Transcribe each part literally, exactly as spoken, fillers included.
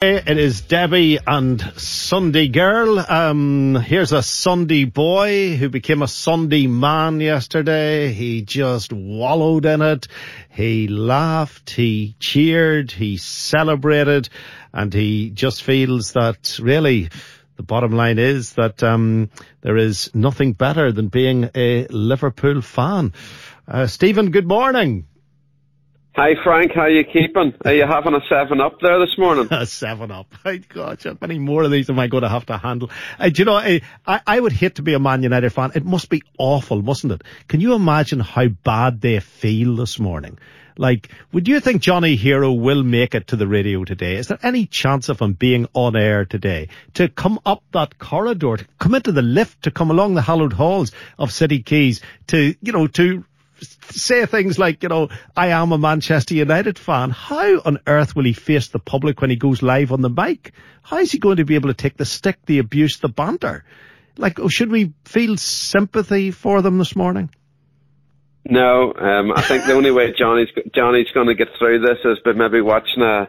It is Debbie and Sunday Girl. Um, here's a Sunday boy who became a Sunday man yesterday. He just wallowed in it. He laughed, he cheered, he celebrated, and he just feels that really the bottom line is that um, there is nothing better than being a Liverpool fan. Uh, Stephen, good morning. Hi Frank, how are you keeping? Are you having a seven up there this morning? A seven up. Oh, gosh, how many more of these am I going to have to handle? Uh, do you know, I, I, I would hate to be a Man United fan. It must be awful, mustn't it? Can you imagine how bad they feel this morning? Like, would you think Johnny Hero will make it to the radio today? Is there any chance of him being on air today? To come up that corridor, to come into the lift, to come along the hallowed halls of City Keys, to, you know, to say things like, you know, I am a Manchester United fan. How on earth will he face the public when he goes live on the mic? How is he going to be able to take the stick, the abuse, the banter? Like, oh, should we feel sympathy for them this morning? No, um, I think the only way Johnny's Johnny's going to get through this is by maybe watching a,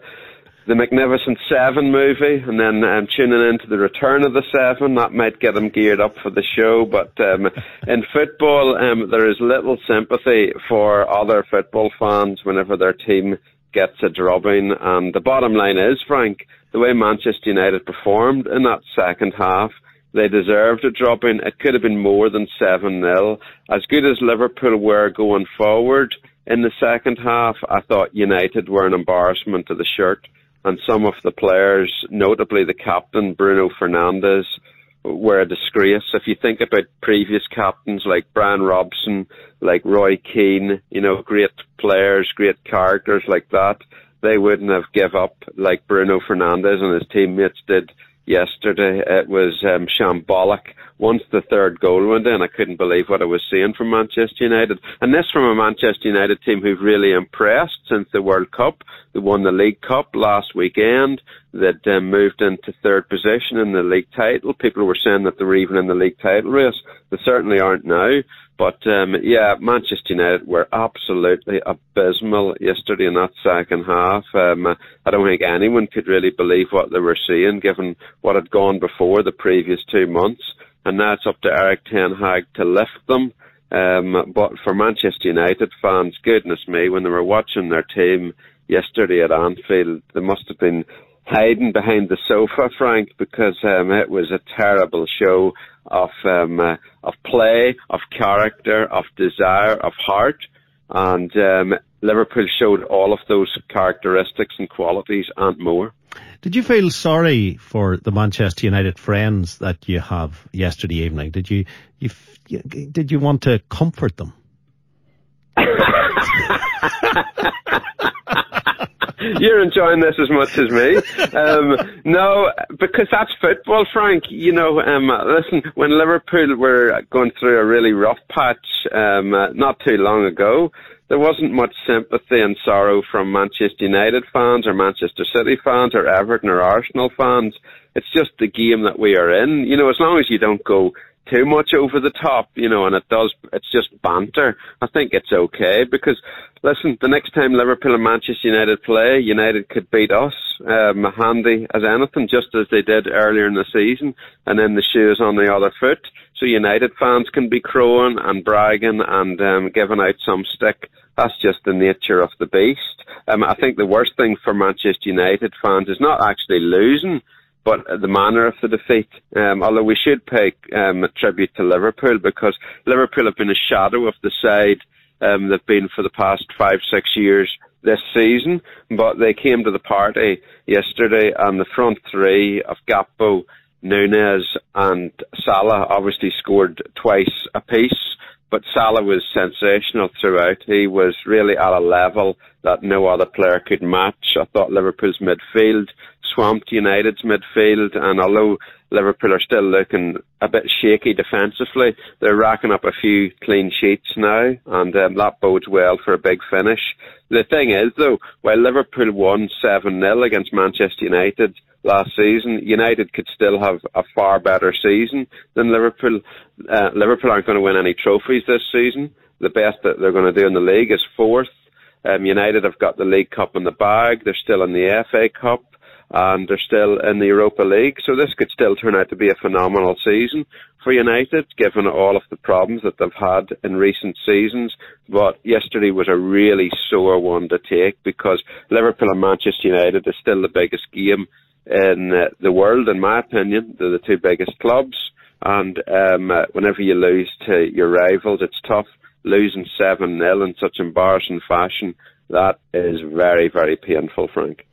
The Magnificent Seven movie, and then um, tuning into The Return of the Seven. That might get him geared up for the show. But um, in football, um, there is little sympathy for other football fans whenever their team gets a drubbing. And the bottom line is, Frank, the way Manchester United performed in that second half, they deserved a drubbing. It could have been more than seven nil. As good as Liverpool were going forward in the second half, I thought United were an embarrassment to the shirt. And some of the players, notably the captain, Bruno Fernandes, were a disgrace. If you think about previous captains like Bryan Robson, like Roy Keane, you know, great players, great characters like that, they wouldn't have given up like Bruno Fernandes and his teammates did yesterday. It was um, shambolic. Once the third goal went in, I couldn't believe what I was seeing from Manchester United. And this from a Manchester United team who've really impressed since the World Cup. They won the League Cup last weekend. They'd um, moved into third position in the league title. People were saying that they were even in the league title race. They certainly aren't now. But um, yeah, Manchester United were absolutely abysmal yesterday in that second half. Um, I don't think anyone could really believe what they were seeing, given what had gone before the previous two months. And now it's up to Erik Ten Hag to lift them. Um, but for Manchester United fans, goodness me, when they were watching their team yesterday at Anfield, they must have been hiding behind the sofa, Frank, because um, it was a terrible show of um, uh, of play, of character, of desire, of heart. And um, Liverpool showed all of those characteristics and qualities and more. Did you feel sorry for the Manchester United friends that you have yesterday evening? Did you, you, you did you want to comfort them? You're enjoying this as much as me. Um, no, because that's football, Frank. You know, um, listen, when Liverpool were going through a really rough patch um, uh, not too long ago, there wasn't much sympathy and sorrow from Manchester United fans or Manchester City fans or Everton or Arsenal fans. It's just the game that we are in. You know, as long as you don't go too much over the top, you know, and it does, it's just banter. I think it's okay because, listen, the next time Liverpool and Manchester United play, United could beat us, um, handy as anything, just as they did earlier in the season, and then the shoe is on the other foot. So United fans can be crowing and bragging and um, giving out some stick That's just the nature of the beast. Um, I think the worst thing for Manchester United fans is not actually losing, but the manner of the defeat. Um, although we should pay um, a tribute to Liverpool, because Liverpool have been a shadow of the side um, they've been for the past five, six years this season. But they came to the party yesterday, and the front three of Gakpo, Núñez and Salah obviously scored twice apiece, but Salah was sensational throughout. He was really at a level that no other player could match. I thought Liverpool's midfield swamped United's midfield, and although Liverpool are still looking a bit shaky defensively, they're racking up a few clean sheets now, and um, that bodes well for a big finish. The thing is, though, while Liverpool won seven nil against Manchester United last season, United could still have a far better season than Liverpool. Uh, Liverpool aren't going to win any trophies this season. The best that they're going to do in the league is fourth. Um, United have got the League Cup in the bag. They're still in the F A Cup, and they're still in the Europa League. So this could still turn out to be a phenomenal season for United, given all of the problems that they've had in recent seasons. But yesterday was a really sore one to take, because Liverpool and Manchester United is still the biggest game in uh, the world, in my opinion. They're the two biggest clubs. And um, uh, whenever you lose to your rivals, it's tough. Losing seven nil in such embarrassing fashion, that is very, very painful, Frank.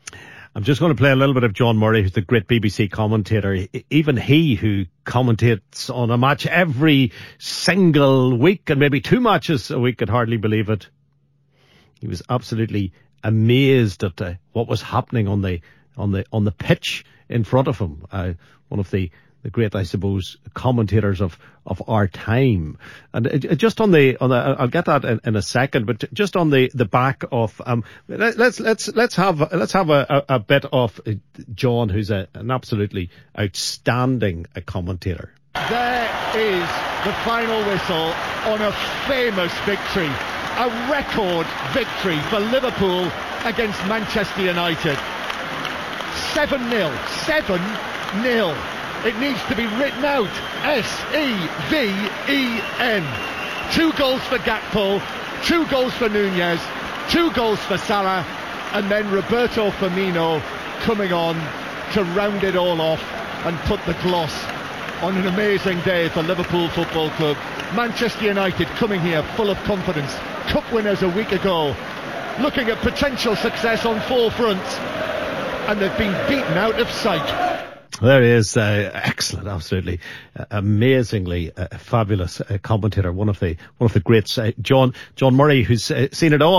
I'm just going to play a little bit of John Murray, who's the great B B C commentator. Even he, who commentates on a match every single week, and maybe two matches a week, could hardly believe it. He was absolutely amazed at uh, what was happening on the on the on the pitch in front of him. Uh, one of the, the great, I suppose, commentators of of our time. And uh, just on the on the, I'll get that in, in a second. But just on the, the back of um, let's let's let's have let's have a, a, a bit of John, who's a, an absolutely outstanding commentator. There is the final whistle on a famous victory, a record victory for Liverpool against Manchester United. seven nil. seven nil. It needs to be written out. S E V E N. Two goals for Gakpo, two goals for Núñez, two goals for Salah, and then Roberto Firmino coming on to round it all off and put the gloss on an amazing day for Liverpool Football Club. Manchester United coming here full of confidence. Cup winners a week ago, looking at potential success on four fronts, and they've been beaten out of sight. There he is, uh, excellent, absolutely, uh, amazingly uh, fabulous uh, commentator, one of the one of the greats, uh, John John Murray, who's uh, seen it all.